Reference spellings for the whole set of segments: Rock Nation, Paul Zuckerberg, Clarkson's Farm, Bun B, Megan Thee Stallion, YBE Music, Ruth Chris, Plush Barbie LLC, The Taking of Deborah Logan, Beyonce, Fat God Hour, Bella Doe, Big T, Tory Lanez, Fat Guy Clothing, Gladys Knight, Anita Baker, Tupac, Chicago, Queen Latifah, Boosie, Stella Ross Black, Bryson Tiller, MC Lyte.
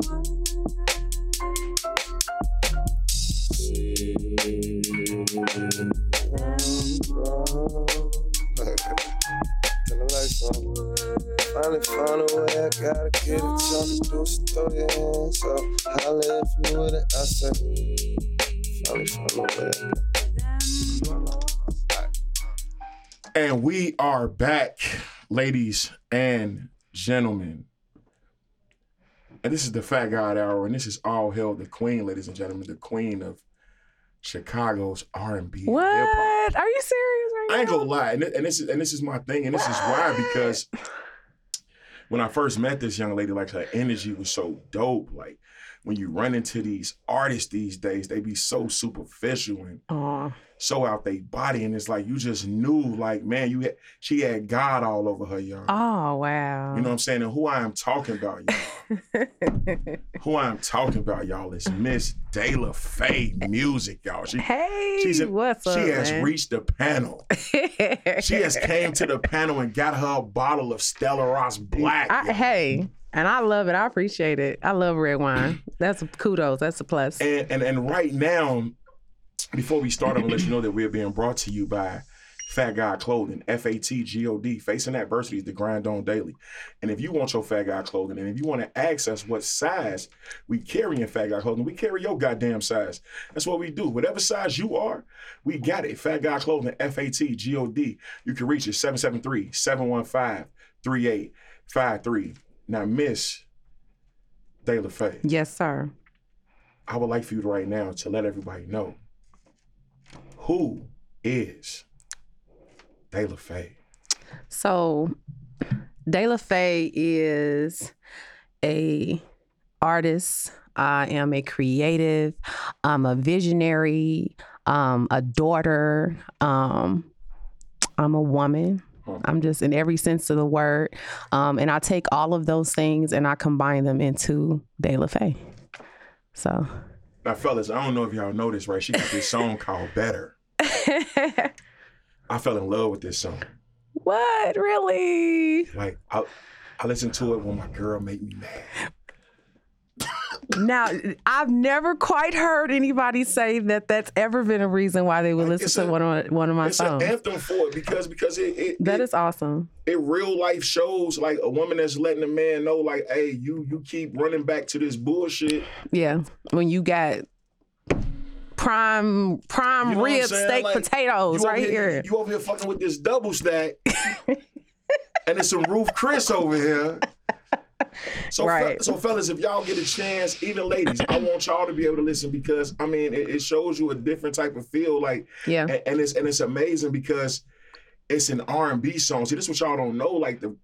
Finally found a way, I gotta get it. Talk to Boosie, throw your hands up. Holla if you with it, I said. Finally found a way. And we are back, ladies and gentlemen. And this is the Fat God Hour, and this is all hail the Queen, ladies and gentlemen, the Queen of Chicago's R&B. What? Hip-hop. Are you serious right now? I ain't gonna lie, and this is my thing, and this is why, because when I first met this young lady, like, her energy was so dope. Like, when you run into these artists these days, they be so superficial and so out they body, and it's like you just knew, like, man, she had God all over her, y'all. Oh wow! You know what I'm saying? And who I am talking about, y'all? Who I am talking about, y'all, is Miss Delafaye Music, y'all. She has reached the panel. She has came to the panel and got her a bottle of Stella Ross Black. And I love it. I appreciate it. I love red wine. That's kudos. That's a plus. And right now, before we start, I'm going to let you know that we're being brought to you by Fat Guy Clothing, FATGOD, Facing Adversity is the grind on daily. And if you want your Fat Guy Clothing, and if you want to access what size we carry in Fat Guy Clothing, we carry your goddamn size. That's what we do. Whatever size you are, we got it. Fat Guy Clothing, FATGOD. You can reach it 773-715-3853. Now, Miss Delafaye. Yes, sir. I would like for you right now to let everybody know, who is Delafaye? So, Delafaye is a artist. I am a creative. I'm a visionary. A daughter. I'm a woman. I'm just in every sense of the word. And I take all of those things and I combine them into Delafaye. So. Now, fellas, I don't know if y'all know this, right? She got this song called Better. I fell in love with this song. What? Really? Like, I listened to it when my girl made me mad. Now, I've never quite heard anybody say that that's ever been a reason why they would listen to one of my songs. It's an anthem for it because it is awesome. It real life shows, like, a woman that's letting a man know, like, hey, you keep running back to this bullshit. Yeah, when you got prime you know ribs, steak, like, potatoes right here. You over here fucking with this double stack, and it's some Ruth Chris over here. So, right. So fellas, if y'all get a chance, even ladies, I want y'all to be able to listen, because I mean it shows you a different type of feel, like, yeah. and it's amazing because it's an R&B song. See, this is what y'all don't know, like the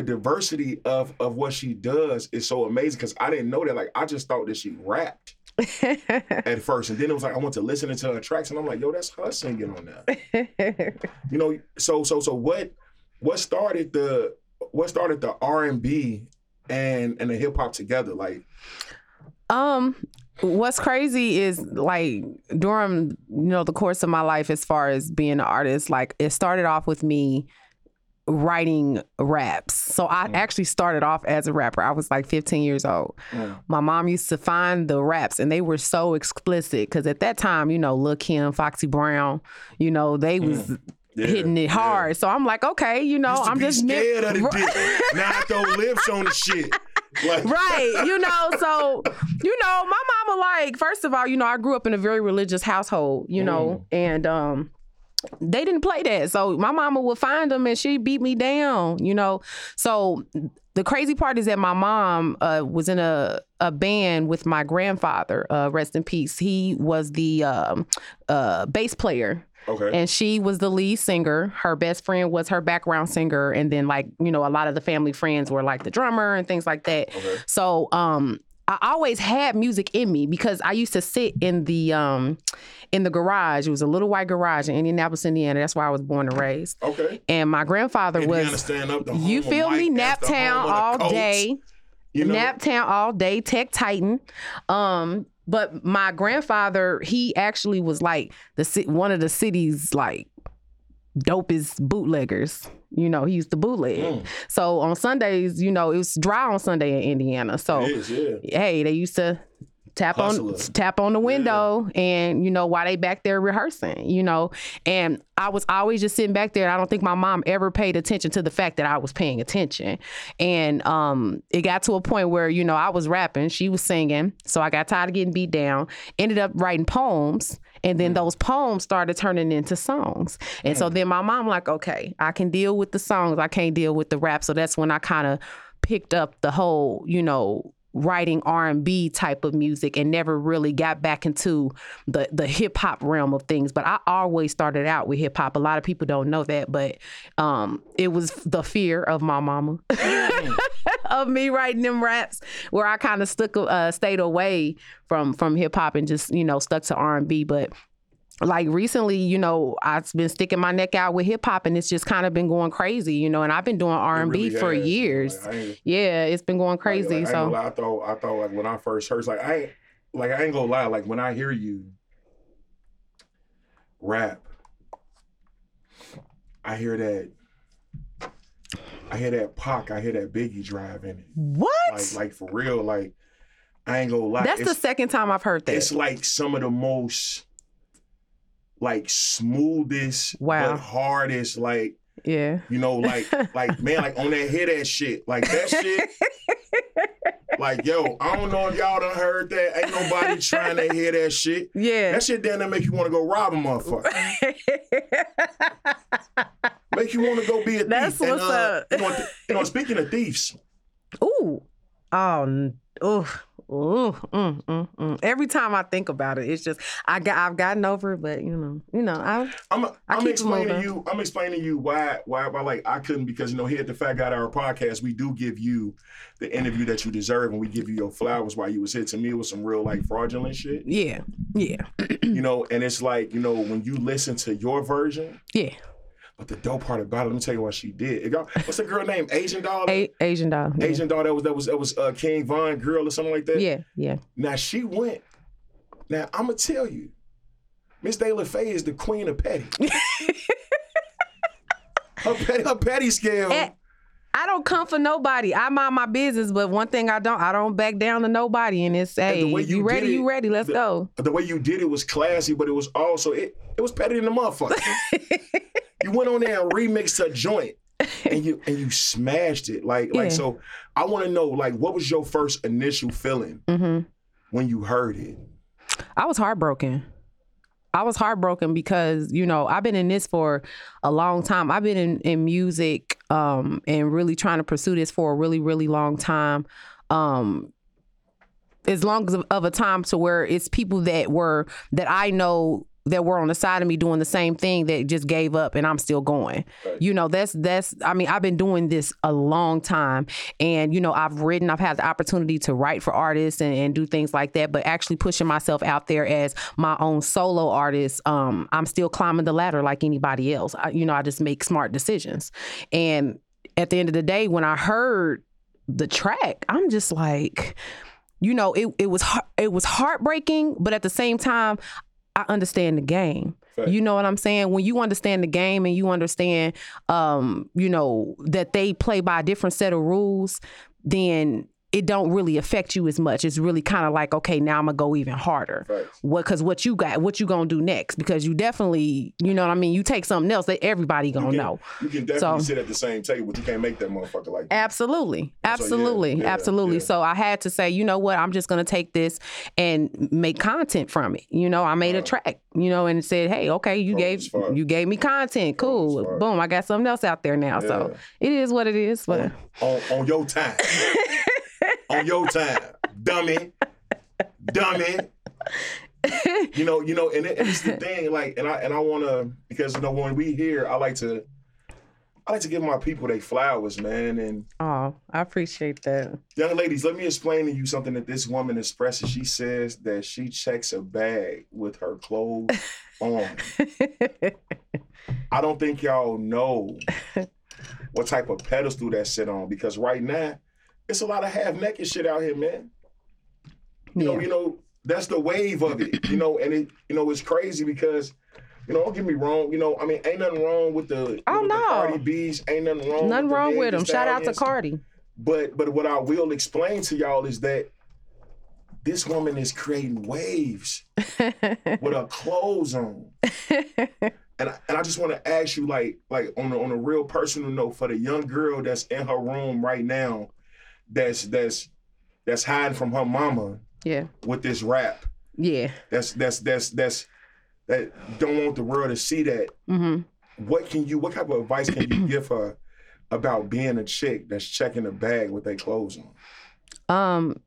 diversity of what she does is so amazing, because I didn't know that. Like, I just thought that she rapped at first, and then it was like I went to listen to her tracks, and I'm like, yo, that's her singing on that. You know, so what started the R&B and the hip hop together, like? What's crazy is, like, during, you know, the course of my life, as far as being an artist, like, it started off with me writing raps. So I actually started off as a rapper. I was like 15 years old. Mm. My mom used to find the raps, and they were so explicit, because at that time, you know, Lil Kim, Foxy Brown, you know, they was hitting it hard. Yeah. So I'm like, okay, you know, I'm just scared of the dick. Now I throw lips on the shit. Like. Right. You know, so, you know, my mama, like, first of all, you know, I grew up in a very religious household, you know, and they didn't play that. So my mama would find them and she beat me down, you know. So the crazy part is that my mom was in a band with my grandfather, rest in peace. He was the bass player. Okay. And she was the lead singer. Her best friend was her background singer. And then, like, you know, a lot of the family friends were, like, the drummer and things like that. Okay. So I always had music in me, because I used to sit in the garage. It was a little white garage in Indianapolis, Indiana. That's where I was born and raised. Okay. And my grandfather was, you feel me, Naptown all day. You know? Naptown all day, Tech Titan. But my grandfather, he actually was like one of the city's, like, dopest bootleggers. You know, he used to bootleg. So on Sundays, you know, it was dry on Sunday in Indiana. So hey, they used to tap on the window and, you know, while they back there rehearsing, you know, and I was always just sitting back there. And I don't think my mom ever paid attention to the fact that I was paying attention. And it got to a point where, you know, I was rapping, she was singing. So I got tired of getting beat down, ended up writing poems. And then those poems started turning into songs. And so then my mom like, okay, I can deal with the songs. I can't deal with the rap. So that's when I kind of picked up the whole, you know, writing R&B type of music and never really got back into the hip hop realm of things. But I always started out with hip hop. A lot of people don't know that, but it was the fear of my mama of me writing them raps where I kind of stayed away from hip hop and just, you know, stuck to R&B. But like recently, you know, I've been sticking my neck out with hip hop and it's just kind of been going crazy, you know, and I've been doing R&B for years. It's been going crazy. So I thought like when I first heard, like I ain't gonna lie, like when I hear you rap, I hear that Pac, I hear that Biggie drive in it. What? Like for real, like I ain't gonna lie. That's the second time I've heard that. It's like some of the most smoothest, but hardest, you know, man, on that head ass shit, yo, I don't know if y'all done heard that. Ain't nobody trying to hear that shit. Yeah. That shit down there make you want to go rob a motherfucker. Make you want to go be a thief. That's what's up. You know, speaking of thieves. Ooh. Every time I think about it, it's just I've gotten over it, but you know, I'm explaining to you why like I couldn't, because you know here at the Fat God Hour podcast we do give you the interview that you deserve and we give you your flowers while you was here. To me, it was some real fraudulent shit. Yeah. You know, and it's like, you know, when you listen to your version. Yeah. But the dope part about it, let me tell you what she did. What's the girl named? Asian Doll? Asian Doll. Yeah. Asian Doll, that was King Von girl or something like that? Yeah. Now she went. Now I'ma tell you, Miss Delafaye is the queen of petty. her petty scale. I don't come for nobody. I mind my business, but one thing I don't back down to nobody. And it's, hey, and you ready, let's go. The way you did it was classy, but it was also, it was petty than the motherfucker. You went on there and remixed a joint and you smashed it. So I want to know, what was your first initial feeling when you heard it? I was heartbroken because, you know, I've been in this for a long time. I've been in music and really trying to pursue this for a really, really long time. As long as of a time to where it's people that I know that were on the side of me doing the same thing that just gave up, and I'm still going. Right. You know, I've been doing this a long time, and, you know, I've had the opportunity to write for artists and do things like that, but actually pushing myself out there as my own solo artist, I'm still climbing the ladder like anybody else. I just make smart decisions. And at the end of the day, when I heard the track, I'm just like, you know, it was heartbreaking, but at the same time, I understand the game. Fair. You know what I'm saying? When you understand the game and you understand, you know, that they play by a different set of rules, then it don't really affect you as much. It's really kind of like, okay, now I'm gonna go even harder. Right. Because what you gonna do next? Because you definitely, you know what I mean? You take something else that everybody gonna know. You can definitely sit at the same table, but you can't make that motherfucker like that. Absolutely. Yeah. So I had to say, you know what? I'm just gonna take this and make content from it. You know, I made a track, you know, and said, hey, okay, you gave me content. Cool. Boom, I got something else out there now. Yeah. So it is what it is. But on your time. On your time, dummy. You know, and it's the thing. And I want to, because you know when we here, I like to give my people their flowers, man. And I appreciate that. Young ladies, let me explain to you something that this woman expresses. She says that she checks a bag with her clothes on. I don't think y'all know what type of pedestal that sit on, because right now, it's a lot of half-naked shit out here, man. You know, that's the wave of it, you know, and it, you know, it's crazy because, You know, don't get me wrong. You know, I mean, ain't nothing wrong with the, the Cardi B's. Ain't nothing wrong. Nothing wrong with them. Shout out to Cardi. But what I will explain to y'all is that this woman is creating waves with her clothes on. And I just want to ask you, like on a real personal note, for the young girl that's in her room right now, that's hiding from her mama. Yeah. With this rap. Yeah. That's that don't want the world to see that. Mm-hmm. What type of advice can you give her about being a chick that's checking a bag with their clothes on?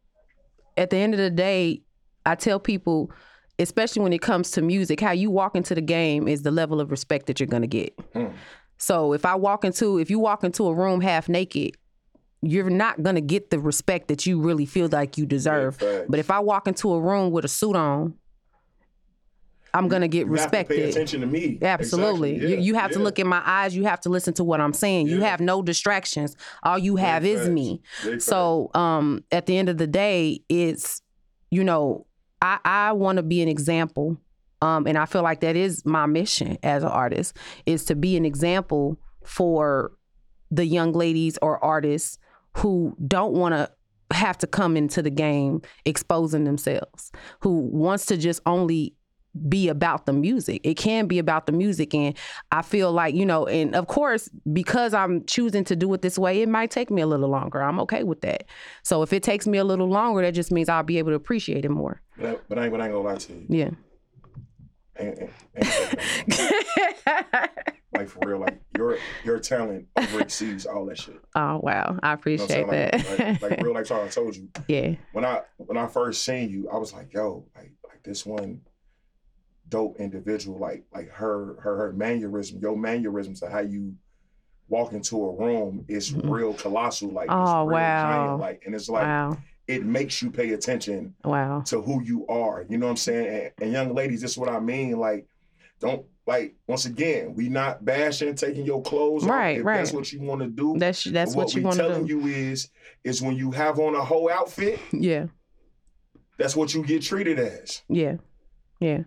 At the end of the day, I tell people, especially when it comes to music, how you walk into the game is the level of respect that you're going to get. Mm. So if you walk into a room half naked, you're not going to get the respect that you really feel like you deserve. Right. But if I walk into a room with a suit on, I'm going to get respected. You have to pay attention to me. Absolutely. Exactly. Yeah. You have to look in my eyes. You have to listen to what I'm saying. Yeah. You have no distractions. All you have is me. So at the end of the day, it's, you know, I want to be an example. And I feel like that is my mission as an artist, is to be an example for the young ladies or artists who don't want to have to come into the game exposing themselves, who wants to just only be about the music. It can be about the music. And I feel like, you know, and of course, because I'm choosing to do it this way, it might take me a little longer. I'm okay with that. So if it takes me a little longer, that just means I'll be able to appreciate it more. But I ain't gonna lie to you. Yeah. Like for real, like your talent over exceeds all that shit. Oh wow, I appreciate that. Like real, like I told you. Yeah. When I first seen you, I was like, yo, like this one dope individual, like her mannerism, your mannerisms of how you walk into a room is real colossal, like it's real giant, like, and it's like it makes you pay attention to who you are. You know what I'm saying? And young ladies, this is what I mean. Like, don't, like, once again, we not bashing, taking your clothes off. If that's what you want to do. That's what you want to do. What we telling you is when you have on a whole outfit, yeah, that's what you get treated as. Yeah, yeah.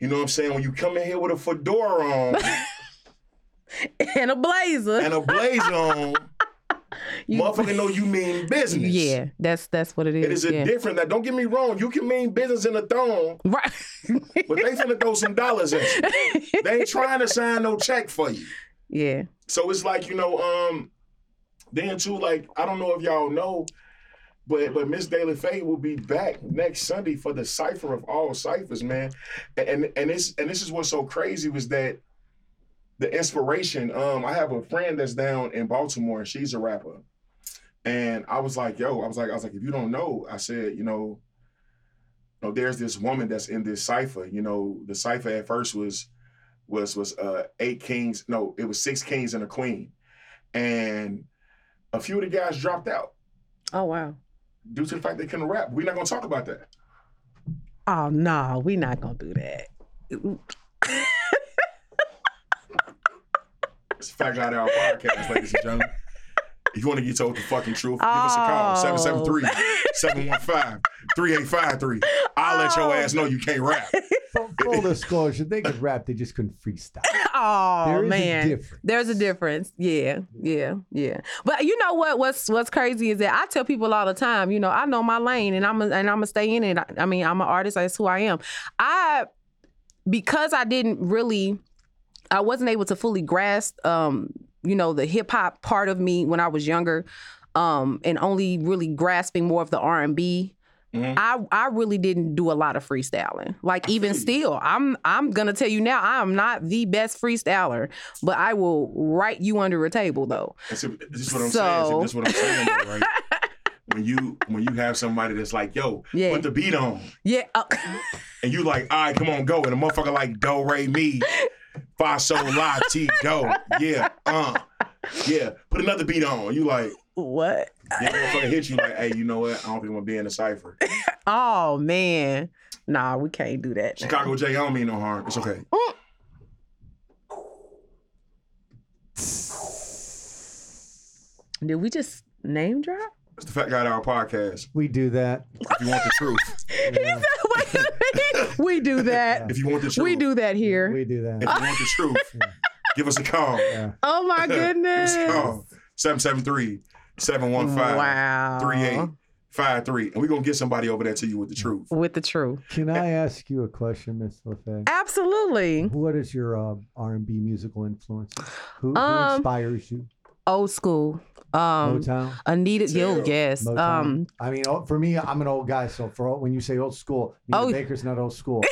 You know what I'm saying? When you come in here with a fedora on. And a blazer on. Motherfucker know you mean business. Yeah, that's what it is. It is a different. Now, don't get me wrong. You can mean business in a thong. Right. But they finna throw some dollars at you. They ain't trying to sign no check for you. Yeah. So it's like, you know, then too, like, I don't know if y'all know, But Miss Delafaye will be back next Sunday for the Cypher of all Cyphers, man. And this is what's so crazy was that the inspiration, I have a friend that's down in Baltimore and she's a rapper. And I was like, yo, I was like, if you don't know, I said, you know, there's this woman that's in this Cypher. You know, the Cypher at first was 8 kings. No, it was 6 kings and a queen. And a few of the guys dropped out. Oh, wow. Due to the fact they couldn't rap. We're not going to talk about that. Oh, no, we're not going to do that. It's a Fat God Hour podcast, ladies and gentlemen. If you want to get told the fucking truth, give us a call. 773-715-3853. I'll let your ass know you can't rap. Full disclosure, they could rap, they just couldn't freestyle. Oh, man. There's a difference. Yeah. But you know what? What's crazy is that I tell people all the time, you know, I know my lane and I'm going to stay in it. I mean, I'm an artist. That's who I am. Because I didn't really, I wasn't able to fully grasp, you know, the hip hop part of me when I was younger, and only really grasping more of the R&B. Mm-hmm. I really didn't do a lot of freestyling. Like even still, I'm gonna tell you now, I am not the best freestyler, but I will write you under a table though. That's what I'm saying though, right? When you have somebody that's like, yo, put the beat on. Yeah. And you like, all right, come on, go. And a motherfucker like do re mi, fa sol la ti do. Yeah. Yeah. Put another beat on. You like, what? They motherfucker hit you like, hey, you know what? I don't think I'm gonna be in the Cypher. Oh man. Nah, we can't do that. Chicago J, I don't mean no harm. It's okay. Did we just name drop? It's the Fat God Hour podcast. We do that. If you want the truth. Yeah. We do that. If you want the truth. We do that here. We do that. If you want the truth, give us a call. Yeah. Oh my goodness. Give us a call. 773-715-3853. And we're going to get somebody over there to you with the truth. With the truth. Can I ask you a question, Miss LaFay? Absolutely. What is your R&B musical influence? Who inspires you? Old school. Motown? Anita Gill, yes. Motown. I mean, for me, I'm an old guy, so when you say old school, Baker's not old school.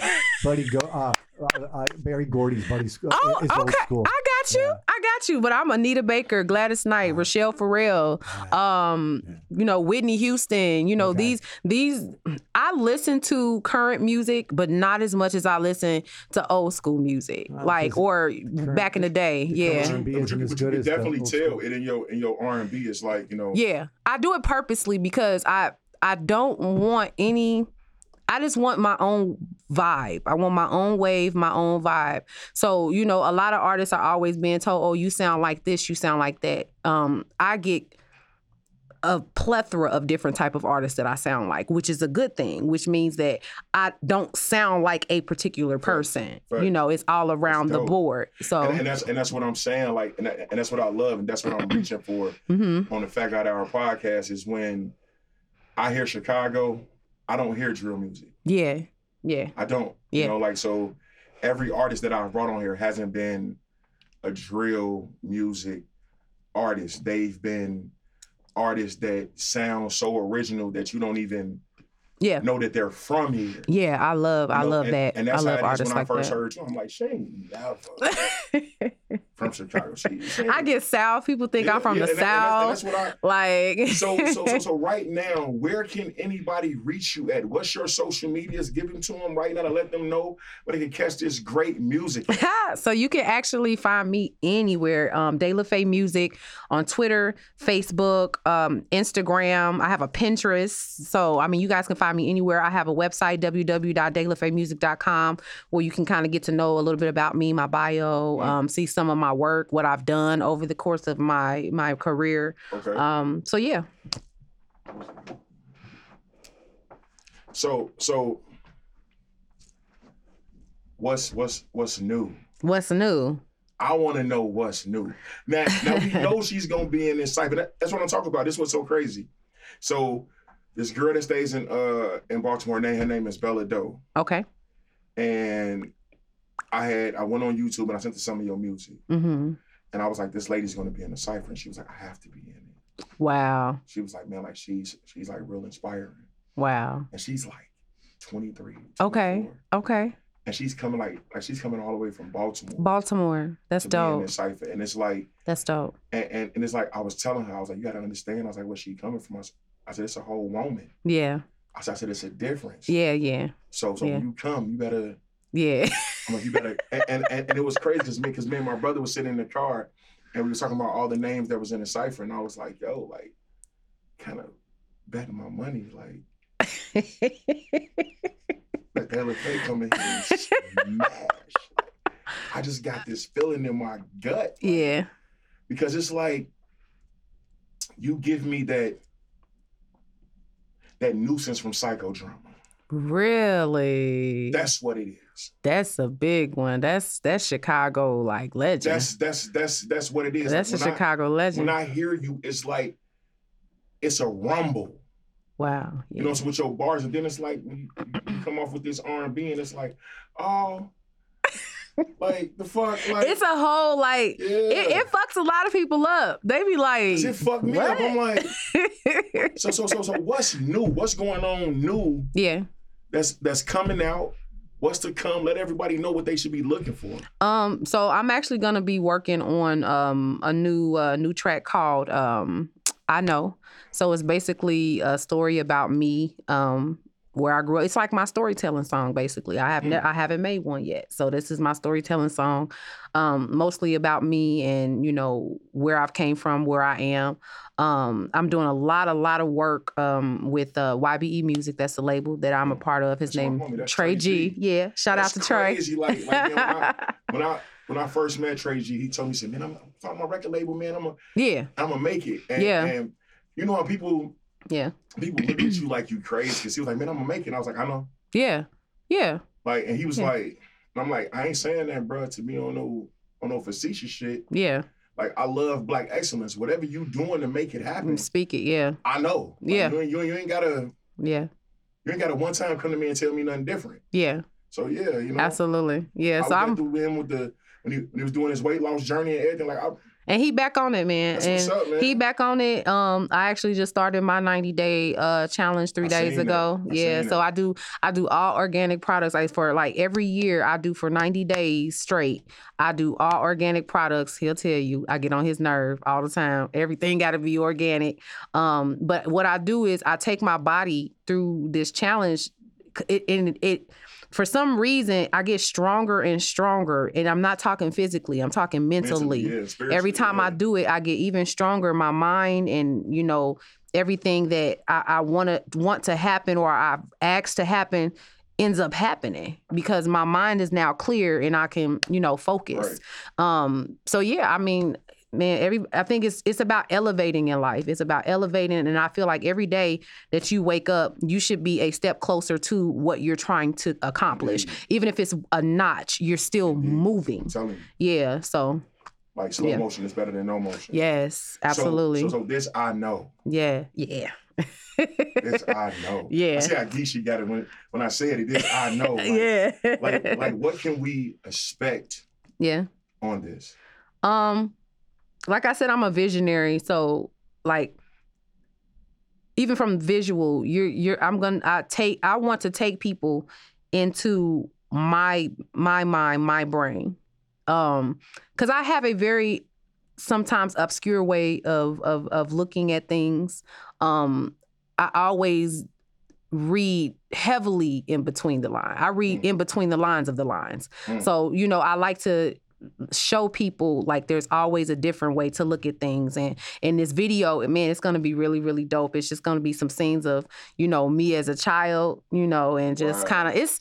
Barry Gordy's buddy's is old school. I got you. Yeah. I got you. But I'm Anita Baker, Gladys Knight, Rochelle Ferrell, Whitney Houston. These. I listen to current music, but not as much as I listen to old school music, back in the day. You definitely tell it in your R&B. It's like Yeah, I do it purposely because I don't want any. I just want my own vibe. I want my own wave, my own vibe. So, a lot of artists are always being told, oh, you sound like this, you sound like that. I get a plethora of different type of artists that I sound like, which is a good thing, which means that I don't sound like a particular person. Right. It's all around the board. So and that's what I'm saying, and that's what I love, and that's what I'm reaching for on the Fat God Hour podcast is when I hear Chicago, I don't hear drill music. Yeah. I don't. Yeah. So every artist that I've brought on here hasn't been a drill music artist. They've been artists that sound so original that you don't even know that they're from here. Yeah, I love that. And that's I love how artists when I first heard you. I'm like, Shane Alpha. From Chicago. I get South. People think I'm from the South. So right now, where can anybody reach you at? What's your social medias? Give them to them right now to let them know where they can catch this great music. So you can actually find me anywhere. Delafaye Music on Twitter, Facebook, Instagram. I have a Pinterest. So, you guys can find me anywhere. I have a website, www.delafayemusic.com, where you can kind of get to know a little bit about me, my bio, see some of my work, what I've done over the course of my career. Okay. So what's new? What's new? I want to know what's new. Now we know she's gonna be in this cypher. That's what I'm talking about. This was so crazy. So this girl that stays in Baltimore, her name is Bella Doe. Okay. And I went on YouTube and I sent her some of your music. Mm-hmm. And I was like, this lady's going to be in the cypher. And she was like, I have to be in it. Wow. She was like, man, like she's like real inspiring. Wow. And she's like 23. 24. Okay. And she's coming she's coming all the way from Baltimore. That's dope. Be in the cypher. And it's like. That's dope. And it's like, I was telling her, I was like, you got to understand. I was like, where she coming from? I said, it's a whole woman. Yeah. I said, it's a difference. Yeah. So when you come, you better. Yeah. I'm like, you better, and it was crazy because me and my brother was sitting in the car and we were talking about all the names that was in the cipher and I was like, yo, like, kind of betting my money, like LFA come in here and smash. I just got this feeling in my gut. Yeah. Because it's like, you give me that nuisance from psychodrama. Really? That's what it is. That's a big one. That's Chicago legend. That's what it is. That's a Chicago legend. When I hear you, it's like it's a rumble. Wow. Yeah. So with your bars, and then it's like you come off with this R&B, and it's like, oh. Like the fuck, it's a whole it fucks a lot of people up. They be like, it fucked me up. I'm like, so what's new? What's going on new? Yeah, that's coming out. What's to come? Let everybody know what they should be looking for. So I'm actually gonna be working on a new track called I Know. So it's basically a story about me. Where I grew up. It's like my storytelling song, basically. I haven't made one yet. So this is my storytelling song, mostly about me and, where I've came from, where I am. I'm doing a lot of work with YBE Music. That's the label that I'm a part of. His name, Trey G. Yeah, shout out to Trey. Crazy. Like, man, when I first met Trey G, he told me, he said, man, I'm on my record label, man. I'm going to make it. And, you know how people... Yeah. People look at you like you crazy because he was like, man, I'm gonna make it. And I was like, I know. Yeah. Yeah. Like, and he was like, and I'm like, I ain't saying that, bro, to be on no facetious shit. Yeah. Like, I love Black excellence. Whatever you doing to make it happen. Speak it, yeah. I know. Like, yeah. You ain't gotta. Yeah. You ain't gotta one time come to me and tell me nothing different. Yeah. So yeah, you know. Absolutely. Yeah. So I'm through him with the when he was doing his weight loss journey and everything. Like, and he back on it, man. That's what's up, man. He back on it. I actually just started my 90-day challenge 3 days ago. Yeah, so I do all organic products. Like, for like every year, I do for 90 days straight. I do all organic products. He'll tell you. I get on his nerve all the time. Everything got to be organic. But what I do is I take my body through this challenge, for some reason, I get stronger and stronger. And I'm not talking physically. I'm talking mentally. Yeah, every time I do it, I get even stronger. My mind and, everything that I want to happen or I've asked to happen ends up happening because my mind is now clear and I can, focus. Right. So, yeah, I mean, man, I think it's about elevating in life. It's about elevating. And I feel like every day that you wake up, you should be a step closer to what you're trying to accomplish. Mm-hmm. Even if it's a notch, you're still moving. I'm telling you. Yeah. So like slow motion is better than no motion. Yes, absolutely. So this I know. Yeah. Yeah. This I know. Yeah. I see how Geisha got it when I said it. This I know. Like, yeah. like what can we expect on this? Like I said, I'm a visionary, so like even from visual, I want to take people into my mind, my brain. 'Cause I have a very sometimes obscure way of looking at things. I always read heavily in between the lines. I read in between the lines of the lines. Mm. So, I like to show people like there's always a different way to look at things. And in this video, man, it's going to be really, really dope. It's just going to be some scenes of, me as a child, and just kind of, it's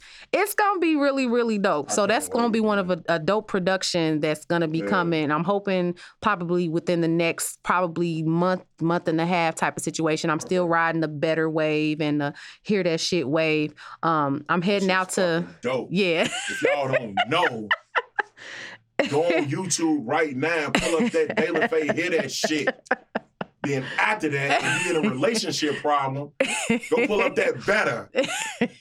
going to be really, really dope. So that's going to be one of a dope production that's going to be coming. I'm hoping probably within the next month and a half type of situation. I'm still riding the better wave and the hear that shit wave. I'm heading out to dope. Yeah. If y'all don't know, go on YouTube right now and pull up that Delafaye, hear that shit. Then after that, if you're in a relationship problem, go pull up that better.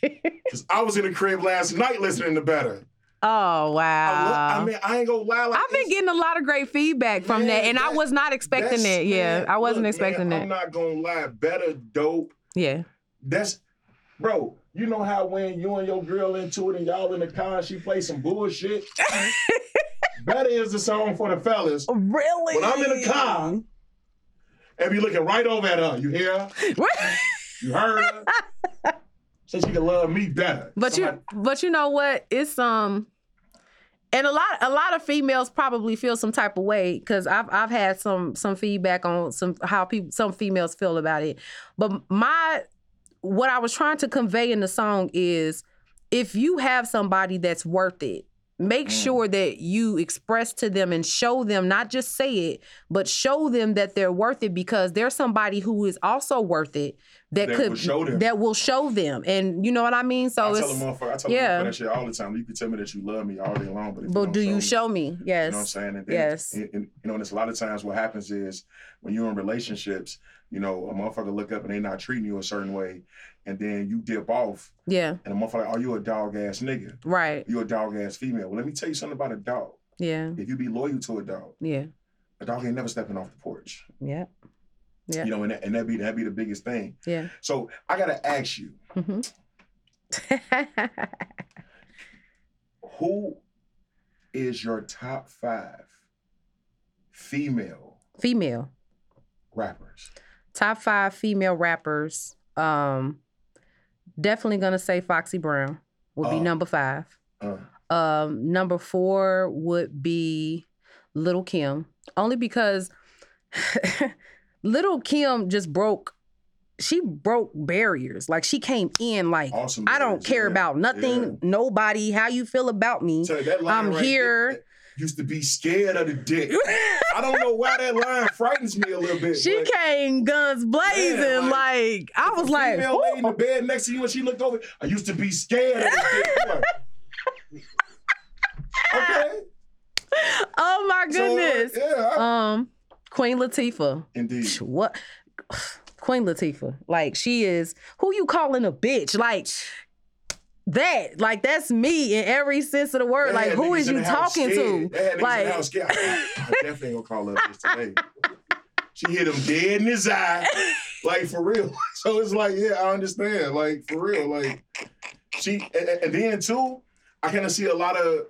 Because I was in the crib last night listening to better. Oh, wow. I mean, I ain't gonna lie. Like I've been getting a lot of great feedback from that, and I was not expecting it. Yeah, I wasn't expecting that. I'm not gonna lie. Better, dope. Yeah. That's, bro. You know how when you and your girl into it and y'all in the car and she plays some bullshit? That is the song for the fellas. Really? When I'm in the car and be looking right over at her, you hear her? You heard her? So she can love me better. But you know what? It's and a lot of females probably feel some type of way because I've had some feedback on how some females feel about it. But what I was trying to convey in the song is if you have somebody that's worth it, make sure that you express to them and show them, not just say it, but show them that they're worth it because there's somebody who is also worth it that will show them. And you know what I mean? So I tell them that shit all the time. You can tell me that you love me all day long, but do you show me? Yes. You know what I'm saying? And then, yes. And there's a lot of times what happens is when you're in relationships, a motherfucker look up and they not treating you a certain way, and then you dip off. Yeah. And a motherfucker like, oh, you a dog-ass nigga. Right. You a dog-ass female. Well, let me tell you something about a dog. Yeah. If you be loyal to a dog. Yeah. A dog ain't never stepping off the porch. Yeah. Yeah. And that'd be the biggest thing. Yeah. So I gotta ask you, who is your top 5 female rappers? Top 5 female rappers. Definitely gonna say Foxy Brown would be number 5. Number 4 would be Lil Kim, only because Lil Kim just broke barriers. Like she came in like, awesome I don't care about nothing, nobody, how you feel about me. So I'm here. used to be scared of the dick. I don't know why that line frightens me a little bit. She came guns blazing. Man, like I was like, female lay in the bed next to you and she looked over. I used to be scared of the dick. Okay. Oh my goodness. So, yeah, Queen Latifah. Indeed. What? Queen Latifah. Like, she is, who you calling a bitch? Like that's me in every sense of the word. Like, who is you talking to? Like, I definitely ain't gonna call her a bitch today. She hit him dead in his eye. Like, for real. So it's like, yeah, I understand. Like, for real. Like, she, and then too, I kind of see a lot of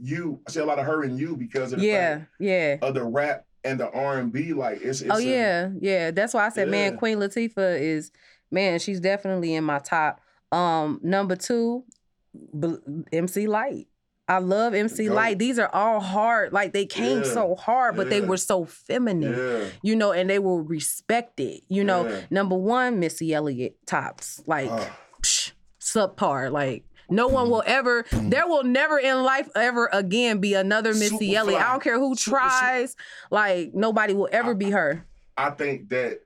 you. I see a lot of her and you because of the of the rap and the R&B. Like, it's that's why I said, man, Queen Latifah is, man, she's definitely in my top. Number two, MC Lyte. I love MC Lyte. These are all hard. Like, they came so hard, but they were so feminine, you know, and they were respected, you know. Number one, Missy Elliott tops, like, subpar, like. No one will ever, there will never in life ever again be another Missy Elliott. I don't care who tries. Like, nobody will ever be her. I think that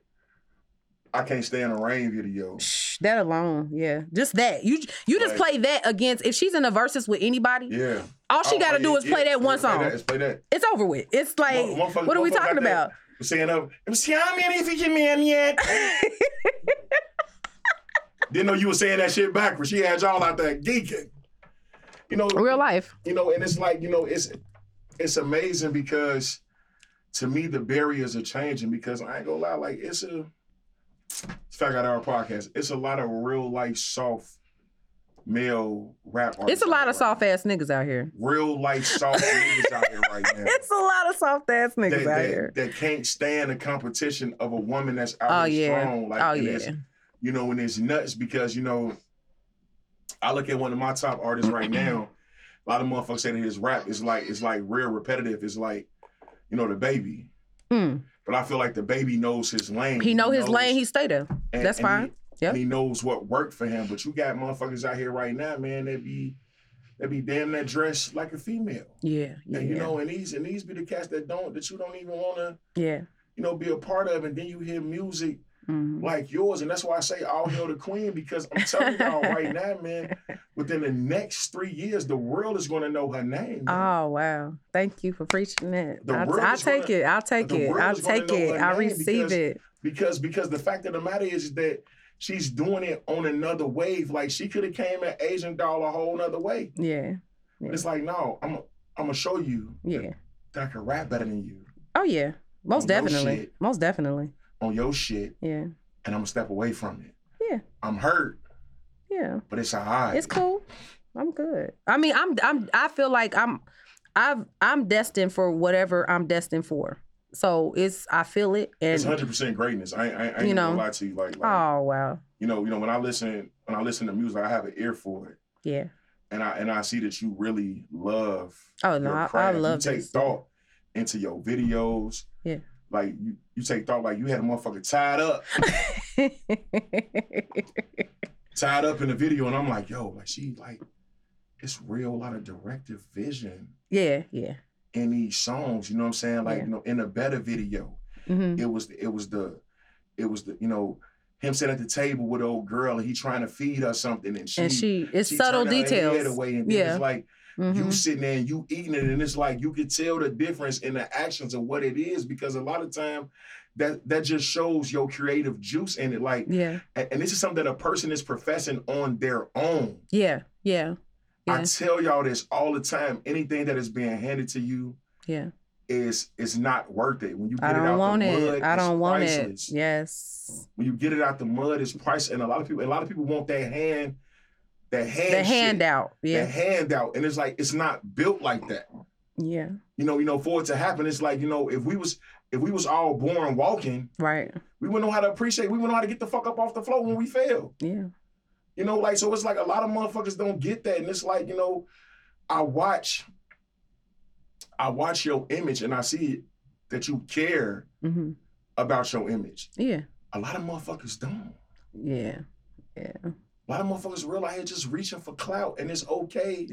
I Can't Stand the Rain video. That alone, just that. You just play that against, if she's in a versus with anybody, all she got to do is play that one song. Play that. It's over with. It's like, what are we talking about? I'm saying, didn't know you were saying that shit backwards. She had y'all out there geeking. You know, real life. You know, and it's like, you know, it's amazing because to me the barriers are changing because I ain't gonna lie, like it's Fat God Hour podcast. It's a lot of real life soft male rap artists. It's a lot of soft ass niggas out here. Real life soft niggas out here right now. It's a lot of soft ass niggas out here. That can't stand the competition of a woman that's out there strong. Like, you know, and it's nuts because, you know, I look at one of my top artists right now, a lot of motherfuckers saying his rap is like, it's like real repetitive. It's like, you know, the baby. But I feel like the baby knows his lane. He knows his lane, he stay there. That's fine. Yeah. And he knows what worked for him. But you got motherfuckers out here right now, man, that be damn that dressed like a female. Yeah. And you know, and these be the cats that you don't even wanna you know, be a part of, and then you hear music. Like yours, and that's why I say all hail the queen, because I'm telling y'all right now, man, within the next 3 years, the world is going to know her name. Man. Oh, wow. Thank you for preaching that. I'll take it. I receive it. Because the fact of the matter is that she's doing it on another wave. Like, she could have came at Asian Doll a whole nother way. Yeah. It's like, no, I'm going to show you that I can rap better than you. Oh, yeah. Most definitely. On your shit, and I'm gonna step away from it. I'm hurt. But it's alright. It's cool. I'm good. I mean, I feel like I'm destined for whatever I'm destined for. So I feel it. And it's 100% greatness. I ain't gonna lie to you. Like, oh wow. You know, when I listen to music, I have an ear for it. Yeah. And I see that you really love. Oh no, your craft. I love. You take thought into your videos. Yeah. Like, you take thought, like, you had a motherfucker tied up. Tied up in the video, and I'm like, yo, like, she, like, it's real lot of directive vision. Yeah. In these songs, you know what I'm saying? Like, you know, in a better video, it was the, you know, him sitting at the table with an old girl, and he trying to feed her something, and she it's subtle details. Her head away, and it's like, you sitting there and you eating it, and it's like you could tell the difference in the actions of what it is, because a lot of time that just shows your creative juice in it. Like, and this is something that a person is professing on their own. Yeah. I tell y'all this all the time. Anything that is being handed to you, is not worth it. When you get it out the mud, I don't want it. I don't want it. Yes. When you get it out the mud, it's priceless, and a lot of people want that hand. The handout, and it's like, it's not built like that. Yeah. You know, for it to happen, it's like, you know, if we was all born walking, right, we wouldn't know how to appreciate. We wouldn't know how to get the fuck up off the floor when we fail. Yeah. You know, like, so it's like a lot of motherfuckers don't get that, and it's like, you know, I watch your image, and I see that you care about your image. Yeah. A lot of motherfuckers don't. Yeah. A lot of motherfuckers realize they're just reaching for clout, and it's okay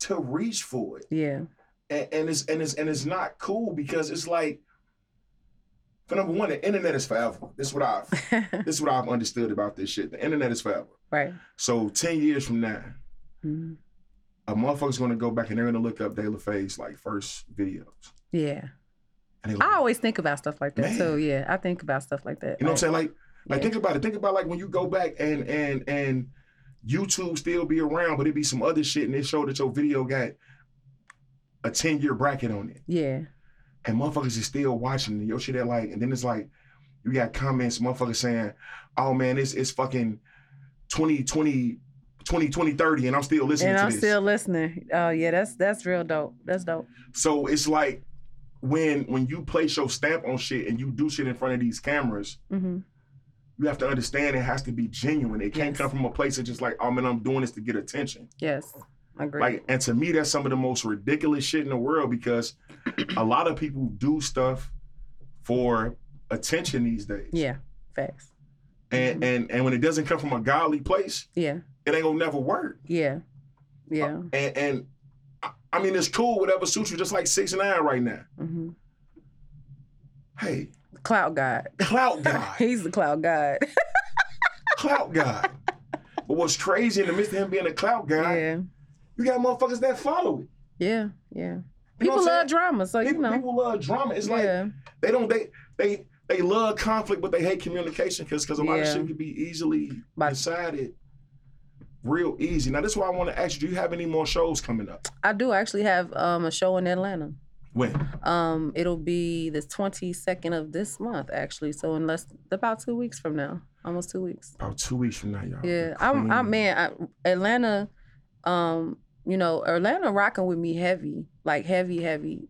to reach for it. Yeah. And it's not cool, because it's like, for number one, the internet is forever. This is what I've understood about this shit. The internet is forever. Right. So 10 years from now, mm-hmm. a motherfucker's gonna go back and they're gonna look up Delafaye's like first videos. Yeah. Like, I always think about stuff like that, man. So yeah, I think about stuff like that. You know what I'm saying? Like think about it. Think about like when you go back and YouTube still be around, but it be some other shit, and it showed that your video got a 10-year bracket on it. Yeah. And motherfuckers is still watching, and your shit at like, and then it's like, you got comments, motherfuckers saying, oh man, it's fucking 20, 30, and I'm still listening to this. And I'm still listening. Oh yeah, that's real dope. That's dope. So it's like, when you place your stamp on shit and you do shit in front of these cameras, mm-hmm. you have to understand it has to be genuine. It can't come from a place of just like, oh man, I'm doing this to get attention. Yes, I agree. Like, and to me, that's some of the most ridiculous shit in the world, because a lot of people do stuff for attention these days. Yeah, facts. And mm-hmm. and when it doesn't come from a godly place, yeah, it ain't gonna never work. Yeah, yeah. And I mean, it's cool, whatever suits you, just like 6ix9ine right now. Mm-hmm. Hey. Clout God. Clout God. He's the clout God. Clout God. But what's crazy in the midst of him being a clout guy, yeah. you got motherfuckers that follow it. Yeah, yeah. People love drama, so people, you know. People love drama. It's like, they don't, they love conflict, but they hate communication, because a lot of shit can be easily decided. Real easy. Now, this is why I want to ask you, do you have any more shows coming up? I do. I actually have a show in Atlanta. When? It'll be the 22nd of this month, actually. So about 2 weeks from now. Almost 2 weeks. About 2 weeks from now, y'all. Yeah. Atlanta, Atlanta rocking with me heavy. Like, heavy, heavy.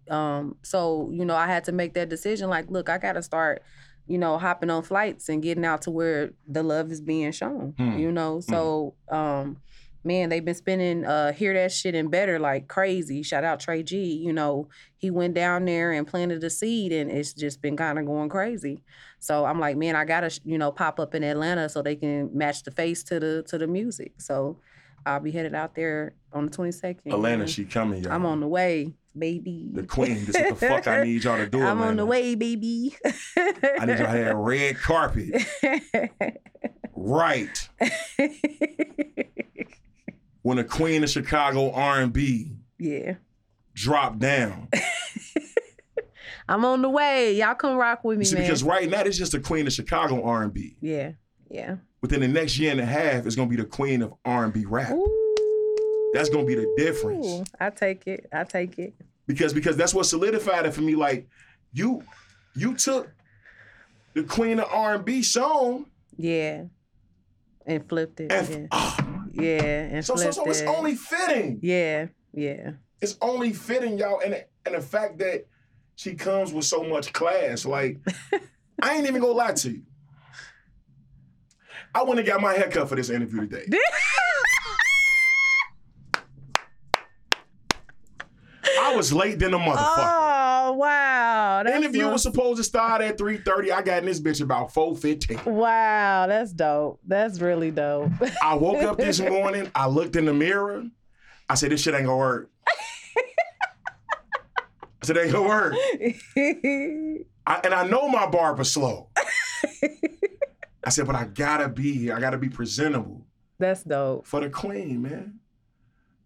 So, I had to make that decision. Like, look, I got to start... hopping on flights and getting out to where the love is being shown, So, man, they've been spending Hear That Shit and Better like crazy. Shout out Trey G, he went down there and planted a seed, and it's just been kind of going crazy. So I'm like, man, I got to, pop up in Atlanta so they can match the face to the music. So I'll be headed out there on the 22nd. Atlanta, she coming, y'all. I'm on the way. Baby, the queen. This is what the fuck I need y'all to do. I'm on the way, baby. I need y'all to have red carpet, right? When the queen of Chicago R&B, drop down. I'm on the way. Y'all come rock with me, man. Because right now it's just the queen of Chicago R&B. Yeah, yeah. Within the next year and a half, it's gonna be the queen of R&B rap. Ooh. That's gonna be the difference. Ooh, I take it. Because that's what solidified it for me. Like, you took the queen of R&B song. Yeah. And flipped it. And so it's only fitting. Yeah, yeah. It's only fitting, y'all. And the fact that she comes with so much class, like, I ain't even gonna lie to you. I went and got my haircut for this interview today. I was late than a motherfucker. Oh, wow. The interview was supposed to start at 3:30. I got in this bitch about 4:15. Wow, that's dope. That's really dope. I woke up this morning. I looked in the mirror. I said, this shit ain't gonna work. I said, it ain't gonna work. And I know my barber's slow. I said, but I gotta be here. I gotta be presentable. That's dope. For the queen, man.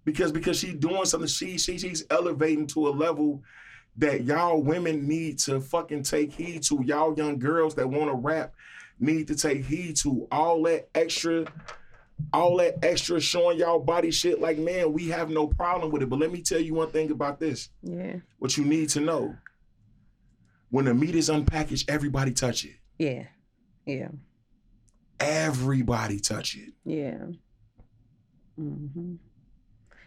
Because she's doing something, she's elevating to a level that y'all women need to fucking take heed to. Y'all young girls that want to rap need to take heed to. All that extra showing y'all body shit, like, man, we have no problem with it. But let me tell you one thing about this. Yeah. What you need to know. When the meat is unpackaged, everybody touch it. Yeah. Yeah. Everybody touch it. Yeah. Mm-hmm.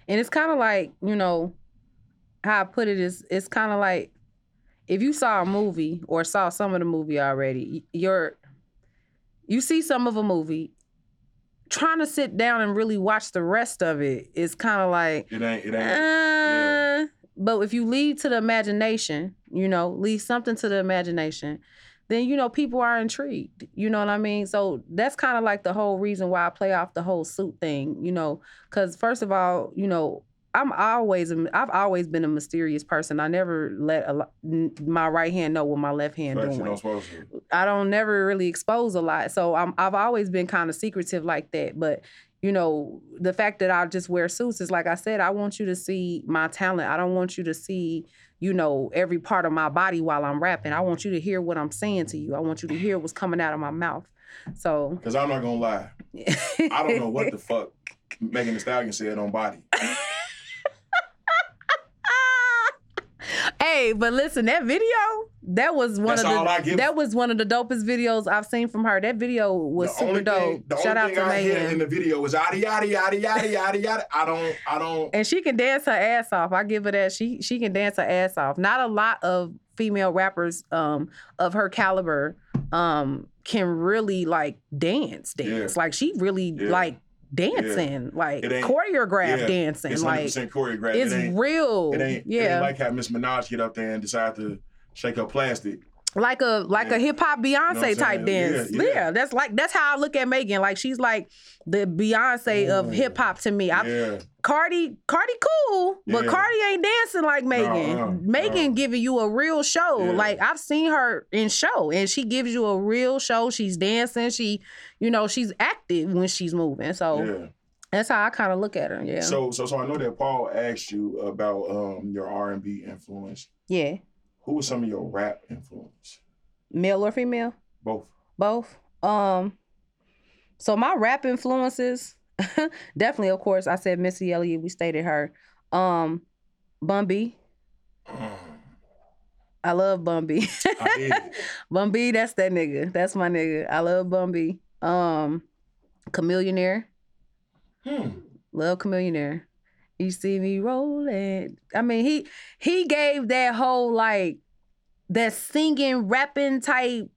And it's kind of like, how I put it is, it's kind of like if you saw a movie or saw some of the movie already, you see some of a movie, trying to sit down and really watch the rest of it is kind of like... It ain't. Yeah. But if you leave to the imagination, leave something to the imagination, then, people are intrigued. You know what I mean? So that's kind of like the whole reason why I play off the whole suit thing, because first of all, I've always been a mysterious person. I never let my right hand know what my left hand doing. You're not supposed to. I don't never really expose a lot. So I've always been kind of secretive like that. But, you know, the fact that I just wear suits is, like I said, I want you to see my talent. I don't want you to see, you know, every part of my body while I'm rapping. I want you to hear what I'm saying to you. I want you to hear what's coming out of my mouth. So, because I'm not going to lie. I don't know what the fuck Megan Thee Stallion said on Body. Hey, but listen, that video, that was one of the dopest videos I've seen from her. That video was super dope. Shout out to Megan. The only thing I hear in the video is yada yada yada yada yada yada. I don't. And she can dance her ass off. I give her that. She can dance her ass off. Not a lot of female rappers of her caliber can really like dance. Yeah. Like she really like. Dancing, yeah. Like choreographed dancing. It's 100% like choreographed. It's real. It ain't like how Miss Minaj get up there and decide to shake her plastic. Like a hip hop Beyonce type dance. Yeah, that's how I look at Megan. Like she's like the Beyonce of hip hop to me. Cardi cool, but Cardi ain't dancing like Megan. Megan giving you a real show. Yeah. Like I've seen her in show and she gives you a real show. She's dancing. She, you know, she's active when she's moving. So that's how I kind of look at her. Yeah. So I know that Paul asked you about your R&B influence. Yeah. Who was some of your rap influence? Male or female? Both. So my rap influences, definitely, of course, I said Missy Elliott, we stated her. Bun B. I love Bun B. I did. Bun B, that's that nigga. That's my nigga. I love Bun B. Chamillionaire. Love Chamillionaire. You see me rolling. I mean, he gave that whole like that singing, rapping type